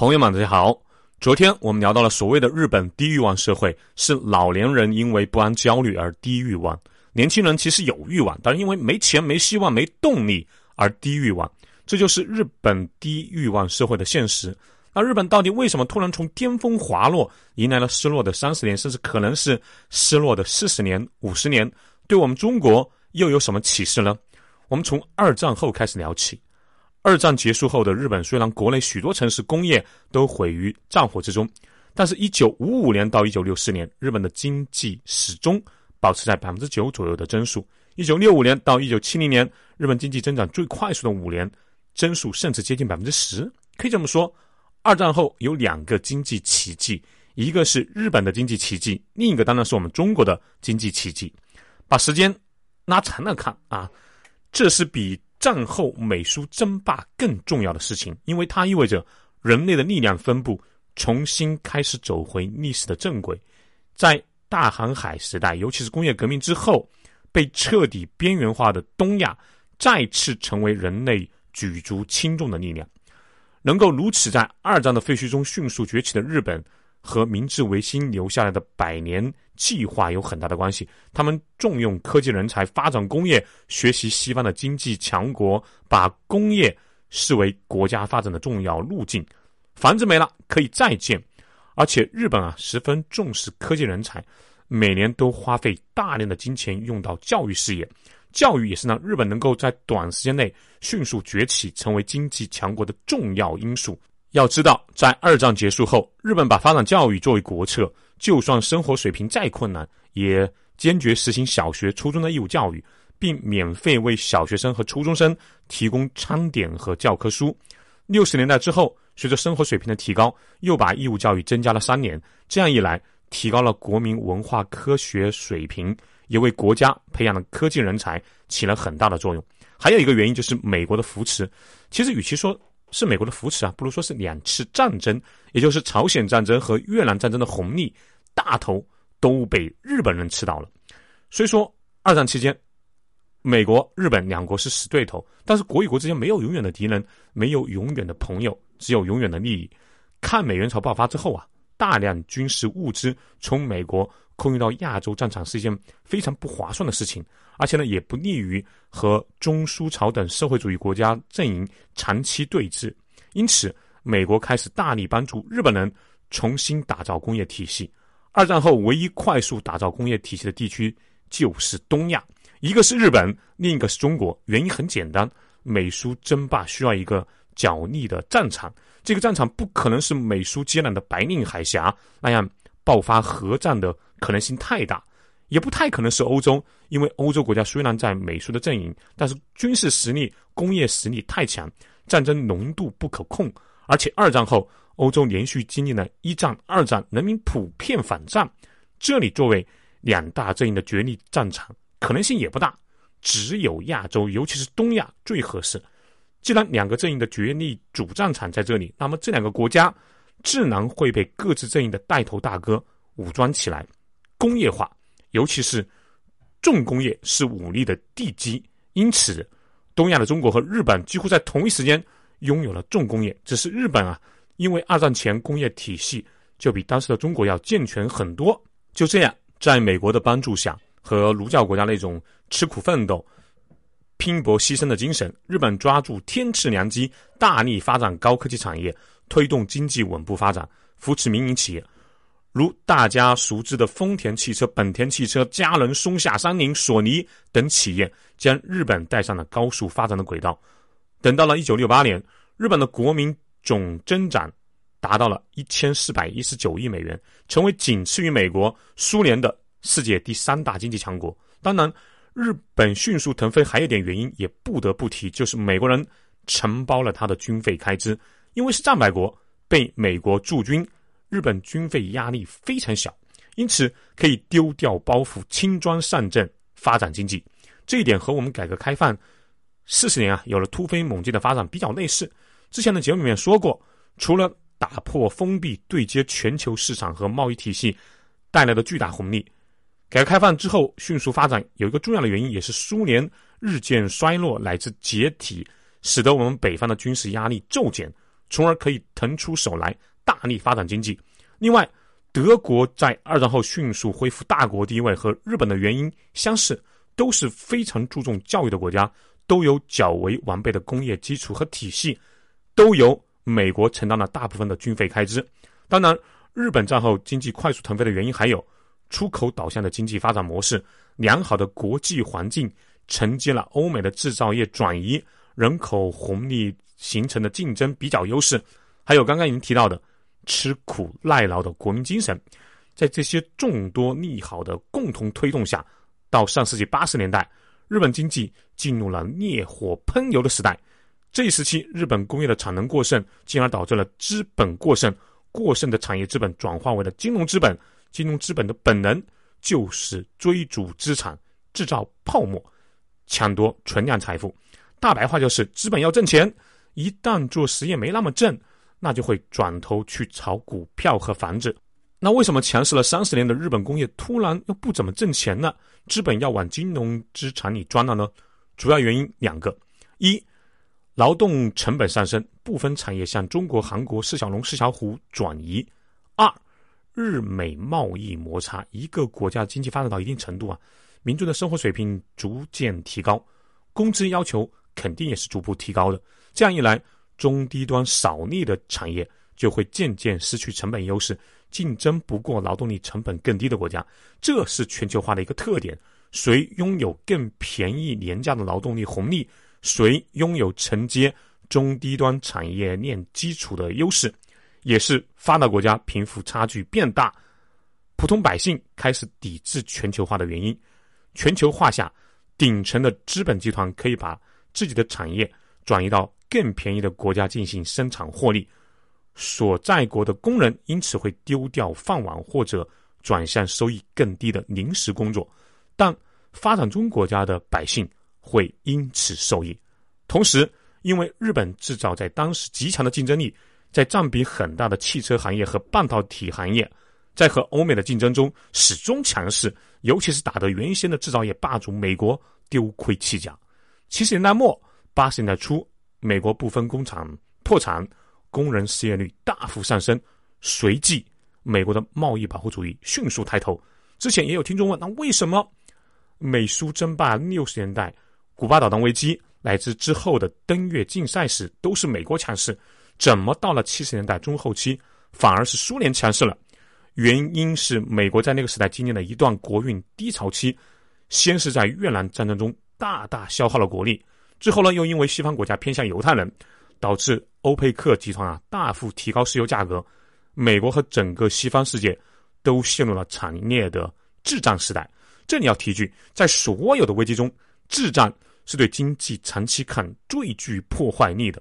朋友们，大家好。昨天我们聊到了所谓的日本低欲望社会，是老年人因为不安焦虑而低欲望，年轻人其实有欲望，但是因为没钱没希望没动力而低欲望，这就是日本低欲望社会的现实。那日本到底为什么突然从巅峰滑落，迎来了失落的30年，甚至可能是失落的40年、50年？对我们中国又有什么启示呢？我们从二战后开始聊起。二战结束后的日本，虽然国内许多城市工业都毁于战火之中，但是1955年到1964年，日本的经济始终保持在 9% 左右的增速。1965年到1970年，日本经济增长最快速的5年，增速甚至接近 10%。 可以这么说，二战后有两个经济奇迹，一个是日本的经济奇迹，另一个当然是我们中国的经济奇迹。把时间拉长了看啊，这是比战后美苏争霸更重要的事情，因为它意味着人类的力量分布重新开始走回历史的正轨。在大航海时代，尤其是工业革命之后，被彻底边缘化的东亚再次成为人类举足轻重的力量。能够如此在二战的废墟中迅速崛起的日本，和明治维新留下来的100年计划有很大的关系。他们重用科技人才，发展工业，学习西方的经济强国，把工业视为国家发展的重要路径。房子没了可以再建，而且日本十分重视科技人才，每年都花费大量的金钱用到教育事业。教育也是让日本能够在短时间内迅速崛起，成为经济强国的重要因素。要知道，在二战结束后，日本把发展教育作为国策，就算生活水平再困难，也坚决实行小学、初中的义务教育，并免费为小学生和初中生提供餐点和教科书。60年代之后，随着生活水平的提高，又把义务教育增加了3年，这样一来，提高了国民文化科学水平，也为国家培养了科技人才起了很大的作用。还有一个原因就是美国的扶持，其实与其说是美国的扶持不如说是2次战争，也就是朝鲜战争和越南战争的红利大头都被日本人吃到了。所以说二战期间，美国日本两国是死对头，但是国与国之间没有永远的敌人，没有永远的朋友，只有永远的利益。抗美援朝爆发之后大量军事物资从美国空运到亚洲战场是一件非常不划算的事情，而且也不利于和中苏朝等社会主义国家阵营长期对峙。因此美国开始大力帮助日本人重新打造工业体系。二战后唯一快速打造工业体系的地区就是东亚，一个是日本，另一个是中国。原因很简单，美苏争霸需要一个角力的战场，这个战场不可能是美苏接壤的白令海峡，那样爆发核战的可能性太大，也不太可能是欧洲，因为欧洲国家虽然在美苏的阵营，但是军事实力、工业实力太强，战争浓度不可控。而且二战后，欧洲连续经历了1战、2战，人民普遍反战，这里作为2大阵营的角力战场，可能性也不大，只有亚洲，尤其是东亚最合适。既然2个阵营的角力主战场在这里，那么这2个国家自然会被各自阵营的带头大哥武装起来，工业化，尤其是重工业是武力的地基。因此东亚的中国和日本几乎在同一时间拥有了重工业，只是日本因为二战前工业体系就比当时的中国要健全很多。就这样，在美国的帮助下，和儒教国家那种吃苦奋斗、拼搏牺牲的精神，日本抓住天赐良机，大力发展高科技产业，推动经济稳步发展，扶持民营企业，如大家熟知的丰田汽车、本田汽车、佳能、松下、三菱、索尼等企业，将日本带上了高速发展的轨道。等到了1968年，日本的国民总增长达到了1419亿美元，成为仅次于美国、苏联的世界第3大经济强国。当然日本迅速腾飞还有点原因也不得不提，就是美国人承包了他的军费开支，因为是战败国，被美国驻军，日本军费压力非常小，因此可以丢掉包袱，轻装上阵发展经济。这一点和我们改革开放40年有了突飞猛进的发展比较类似。之前的节目里面说过，除了打破封闭对接全球市场和贸易体系带来的巨大红利，改革开放之后迅速发展有一个重要的原因，也是苏联日渐衰落乃至解体，使得我们北方的军事压力骤减，从而可以腾出手来大力发展经济。另外，德国在二战后迅速恢复大国地位和日本的原因相似，都是非常注重教育的国家，都有较为完备的工业基础和体系，都由美国承担了大部分的军费开支。当然，日本战后经济快速腾飞的原因还有出口导向的经济发展模式，良好的国际环境承接了欧美的制造业转移、人口红利形成的竞争比较优势，还有刚刚已经提到的吃苦耐劳的国民精神。在这些众多利好的共同推动下，到上世纪80年代，日本经济进入了烈火烹油的时代。这一时期，日本工业的产能过剩，进而导致了资本过剩，过剩的产业资本转化为了金融资本，金融资本的本能就是追逐资产，制造泡沫，抢夺存量财富。大白话就是资本要挣钱，一旦做实业没那么挣，那就会转头去炒股票和房子。那为什么强势了30年的日本工业突然又不怎么挣钱呢？资本要往金融资产里钻了呢？主要原因两个：一，劳动成本上升，部分产业向中国、韩国、四小龙、四小虎转移；二，日美贸易摩擦，一个国家经济发展到一定程度啊，民众的生活水平逐渐提高，工资要求肯定也是逐步提高的。这样一来，中低端少力的产业就会渐渐失去成本优势，竞争不过劳动力成本更低的国家。这是全球化的一个特点，谁拥有更便宜廉价的劳动力红利，谁拥有承接中低端产业链基础的优势，也是发达国家贫富差距变大，普通百姓开始抵制全球化的原因。全球化下，顶层的资本集团可以把自己的产业转移到更便宜的国家进行生产获利，所在国的工人因此会丢掉饭碗或者转向收益更低的临时工作，但发展中国家的百姓会因此受益。同时，因为日本制造在当时极强的竞争力，在占比很大的汽车行业和半导体行业，在和欧美的竞争中始终强势，尤其是打得原先的制造业霸主美国丢盔弃甲。70年代末80年代初，美国部分工厂破产，工人失业率大幅上升，随即美国的贸易保护主义迅速抬头。之前也有听众问，那为什么美苏争霸60年代、古巴导弹危机乃至之后的登月竞赛时都是美国强势，怎么到了70年代中后期反而是苏联强势了？原因是美国在那个时代经历了一段国运低潮期，先是在越南战争中大大消耗了国力，之后呢，又因为西方国家偏向犹太人，导致欧佩克集团大幅提高石油价格，美国和整个西方世界都陷入了惨烈的滞胀时代。这里要提句，在所有的危机中，滞胀是对经济长期看最具破坏力的。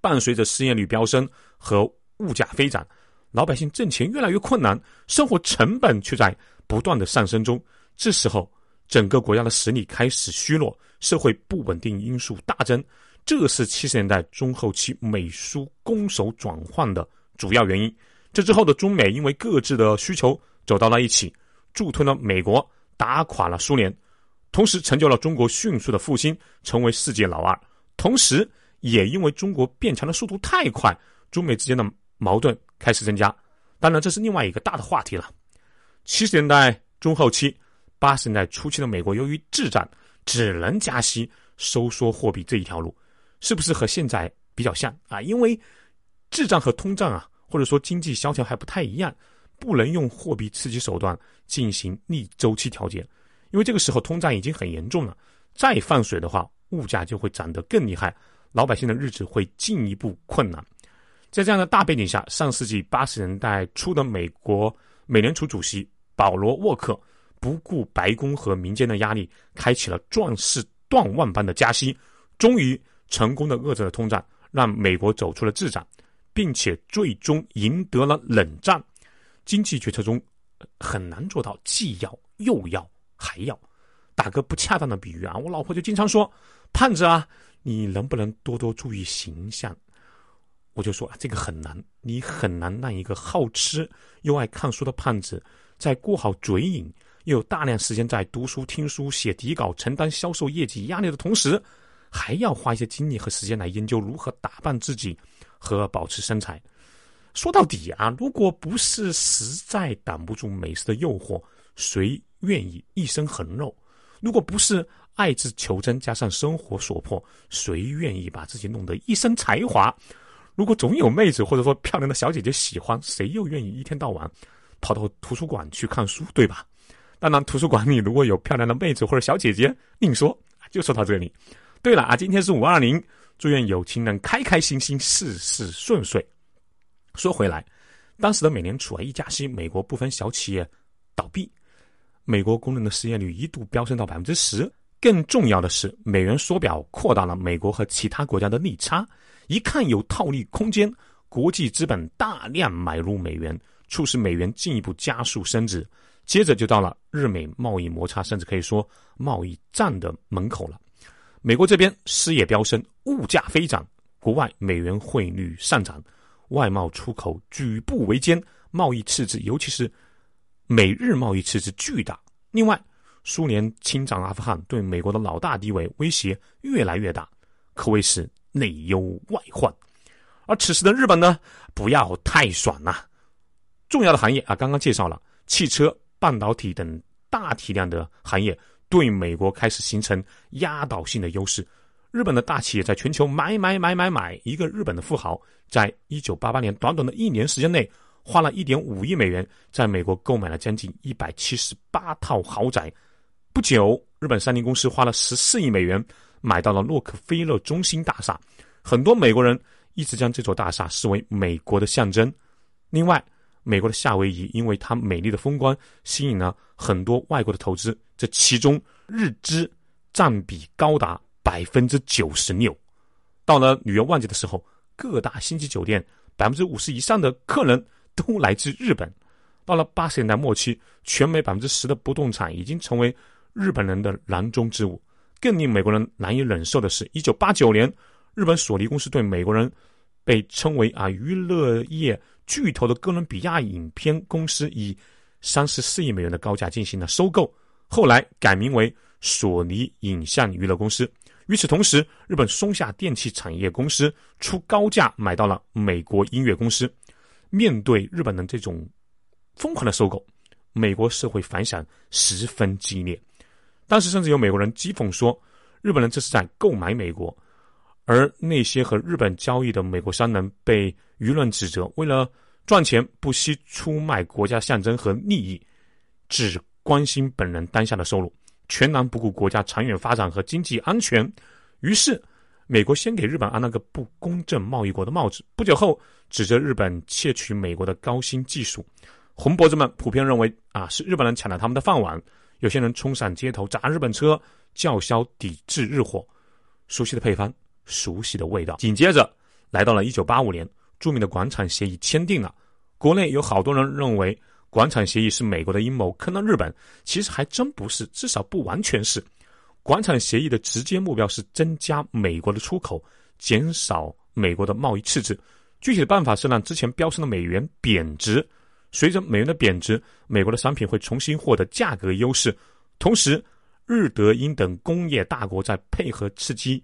伴随着失业率飙升和物价飞涨，老百姓挣钱越来越困难，生活成本却在不断的上升中。这时候整个国家的实力开始虚弱，社会不稳定因素大增，这是70年代中后期美苏攻守转换的主要原因。这之后的中美因为各自的需求走到了一起，助推了美国，打垮了苏联，同时成就了中国迅速的复兴，成为世界老二。同时也因为中国变强的速度太快，中美之间的矛盾开始增加。当然，这是另外一个大的话题了。70年代中后期80年代初期的美国，由于滞胀，只能加息收缩货币这一条路，是不是和现在比较像啊？因为滞胀和通胀或者说经济萧条还不太一样，不能用货币刺激手段进行逆周期调节，因为这个时候通胀已经很严重了，再放水的话，物价就会涨得更厉害，老百姓的日子会进一步困难。在这样的大背景下，上世纪80年代初的美国美联储主席保罗·沃克不顾白宫和民间的压力，开启了壮士断腕般的加息，终于成功的遏制了通胀，让美国走出了滞胀，并且最终赢得了冷战。经济决策中很难做到既要又要还要。打个不恰当的比喻我老婆就经常说，盼着你能不能多多注意形象？我就说这个很难，你很难让一个好吃又爱看书的胖子，在过好嘴瘾又有大量时间在读书、听书、写底稿、承担销售业绩压力的同时，还要花一些精力和时间来研究如何打扮自己，和保持身材。说到底啊，如果不是实在挡不住美食的诱惑，谁愿意一身横肉？如果不是爱之求真加上生活所迫，谁愿意把自己弄得一身才华？如果总有妹子或者说漂亮的小姐姐喜欢，谁又愿意一天到晚跑到图书馆去看书，对吧？当然图书馆里如果有漂亮的妹子或者小姐姐另说，就说到这里。对了啊，今天是520，祝愿有情人开开心心，事事顺遂。说回来，当时的美联储一加息，美国部分小企业倒闭，美国工人的失业率一度飙升到 10%。 更重要的是，美元缩表扩大了美国和其他国家的利差，一看有套利空间，国际资本大量买入美元，促使美元进一步加速升值。接着就到了日美贸易摩擦，甚至可以说贸易战的门口了。美国这边失业飙升，物价飞涨，国外美元汇率上涨，外贸出口举步维艰，贸易赤字，尤其是美日贸易赤字巨大。另外，苏联侵占阿富汗，对美国的老大地位威胁越来越大，可谓是内忧外患。而此时的日本呢，不要太爽了啊。重要的行业啊，刚刚介绍了，汽车、半导体等大体量的行业对美国开始形成压倒性的优势。日本的大企业在全球买，一个日本的富豪在1988年短短的一年时间内，花了 1.5 亿美元在美国购买了将近178套豪宅。不久，日本三菱公司花了14亿美元买到了洛克菲勒中心大厦，很多美国人一直将这座大厦视为美国的象征。另外，美国的夏威夷因为它美丽的风光吸引了很多外国的投资，这其中日资占比高达 96%。 到了旅游旺季的时候，各大星级酒店 50% 以上的客人都来自日本。到了80年代末期，全美 10% 的不动产已经成为日本人的囊中之物。更令美国人难以忍受的是，1989年日本索尼公司对美国人被称为娱乐业巨头的哥伦比亚影片公司以34亿美元的高价进行了收购，后来改名为索尼影像娱乐公司。与此同时，日本松下电器产业公司出高价买到了美国音乐公司。面对日本人这种疯狂的收购，美国社会反响十分激烈。当时甚至有美国人讥讽说，日本人这是在购买美国。而那些和日本交易的美国商人被舆论指责，为了赚钱不惜出卖国家象征和利益，只关心本人当下的收入，全然不顾国家长远发展和经济安全。于是美国先给日本安了个不公正贸易国的帽子，不久后指责日本窃取美国的高新技术。红脖子们普遍认为是日本人抢了他们的饭碗，有些人冲上街头砸日本车，叫嚣抵制日货。熟悉的配方，熟悉的味道。紧接着来到了1985年，著名的广场协议签订了。国内有好多人认为广场协议是美国的阴谋坑了日本，其实还真不是，至少不完全是。广场协议的直接目标是增加美国的出口，减少美国的贸易赤字。具体的办法是让之前飙升的美元贬值，随着美元的贬值，美国的商品会重新获得价格优势。同时，日德英等工业大国在配合刺激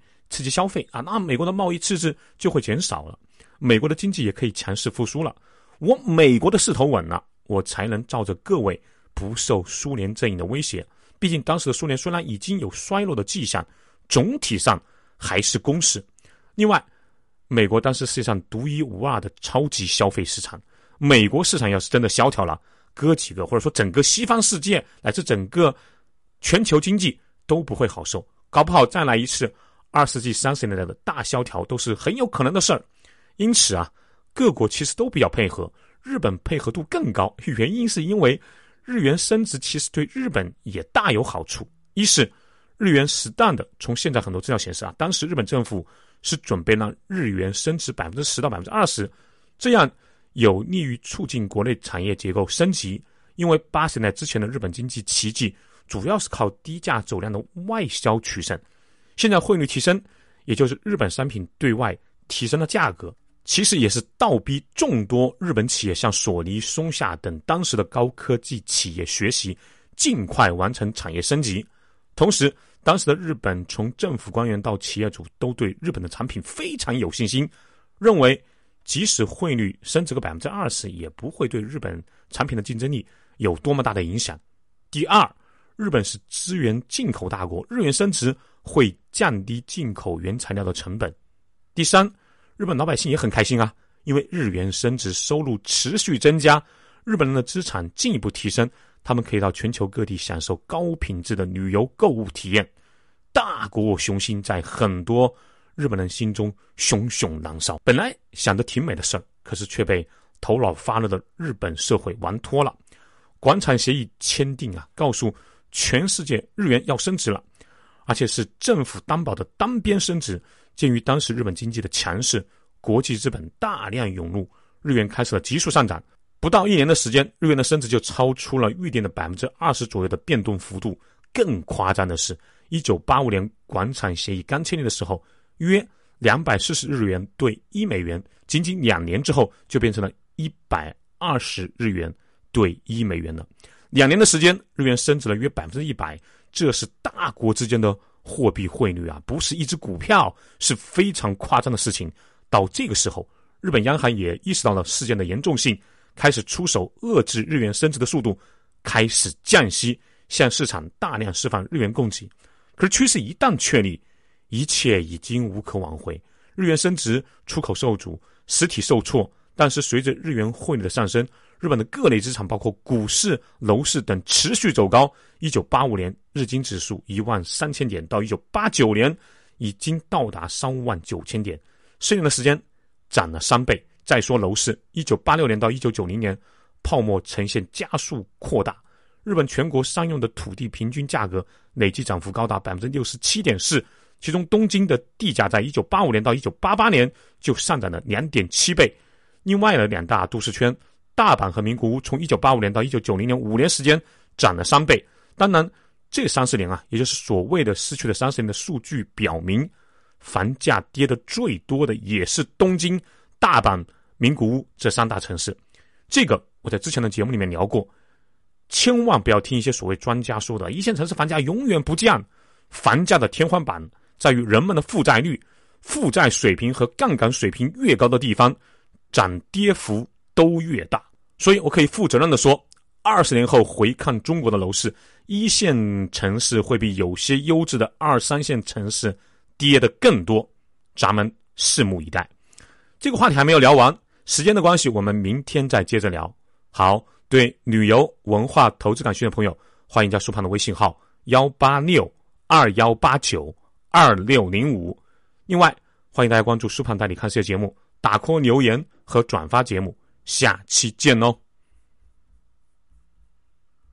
消费那美国的贸易赤字就会减少了，美国的经济也可以强势复苏了。我美国的势头稳了，我才能照着各位不受苏联阵营的威胁。毕竟当时的苏联虽然已经有衰落的迹象，总体上还是攻势。另外，美国当时世界上独一无二的超级消费市场，美国市场要是真的萧条了，哥几个或者说整个西方世界乃至整个全球经济都不会好受，搞不好再来一次20世纪30年代的大萧条都是很有可能的事儿。因此各国其实都比较配合，日本配合度更高，原因是因为日元升值其实对日本也大有好处。一是日元适当的，从现在很多资料显示当时日本政府是准备让日元升值 10% 到 20%， 这样有利于促进国内产业结构升级。因为80年代之前的日本经济奇迹主要是靠低价走量的外销取胜，现在汇率提升，也就是日本商品对外提升的价格，其实也是倒逼众多日本企业向索尼、松下等当时的高科技企业学习，尽快完成产业升级。同时，当时的日本从政府官员到企业主都对日本的产品非常有信心，认为即使汇率升值个 20% 也不会对日本产品的竞争力有多么大的影响。第二，日本是资源进口大国，日元升值会降低进口原材料的成本。第三，日本老百姓也很开心啊，因为日元升值，收入持续增加，日本人的资产进一步提升，他们可以到全球各地享受高品质的旅游购物体验。大国雄心在很多日本人心中熊熊燃烧，本来想得挺美的事儿，可是却被头脑发热的日本社会玩脱了。广场协议签订啊，告诉全世界日元要升值了，而且是政府担保的单边升值。鉴于当时日本经济的强势，国际资本大量涌入，日元开始了急速上涨。不到一年的时间，日元的升值就超出了预定的 20% 左右的变动幅度。更夸张的是，1985年广场协议刚签订的时候，约240日元对1美元，仅仅2年之后就变成了120日元对1美元了。2年的时间，日元升值了约 100%， 这是大国之间的货币汇率啊，不是一只股票，是非常夸张的事情。到这个时候，日本央行也意识到了事件的严重性，开始出手遏制日元升值的速度，开始降息，向市场大量释放日元供给。可是趋势一旦确立，一切已经无可挽回，日元升值，出口受阻，实体受挫。但是随着日元汇率的上升，日本的各类资产包括股市、楼市等持续走高。1985年日经指数13000点，到1989年已经到达39000点，4年的时间涨了3倍。再说楼市，1986年到1990年泡沫呈现加速扩大，日本全国商用的土地平均价格累计涨幅高达 67.4%，其中东京的地价在1985年到1988年就上涨了 2.7 倍。另外的两大都市圈大阪和名古屋从1985年到1990年5年时间涨了3倍。当然这30年啊，也就是所谓的失去了30年的数据表明，房价跌得最多的也是东京、大阪、名古屋这3大城市。这个我在之前的节目里面聊过，千万不要听一些所谓专家说的一线城市房价永远不降，房价的天花板在于人们的负债率，负债水平和杠杆水平越高的地方，涨跌幅都越大。所以我可以负责任的说，20年后回看中国的楼市，一线城市会比有些优质的二三线城市跌得更多，咱们拭目以待。这个话题还没有聊完，时间的关系我们明天再接着聊。好，对旅游文化投资感兴趣的朋友，欢迎加苏胖的微信号18621892605。另外欢迎大家关注苏胖带你看世界节目，打call留言和转发节目，下期见哦。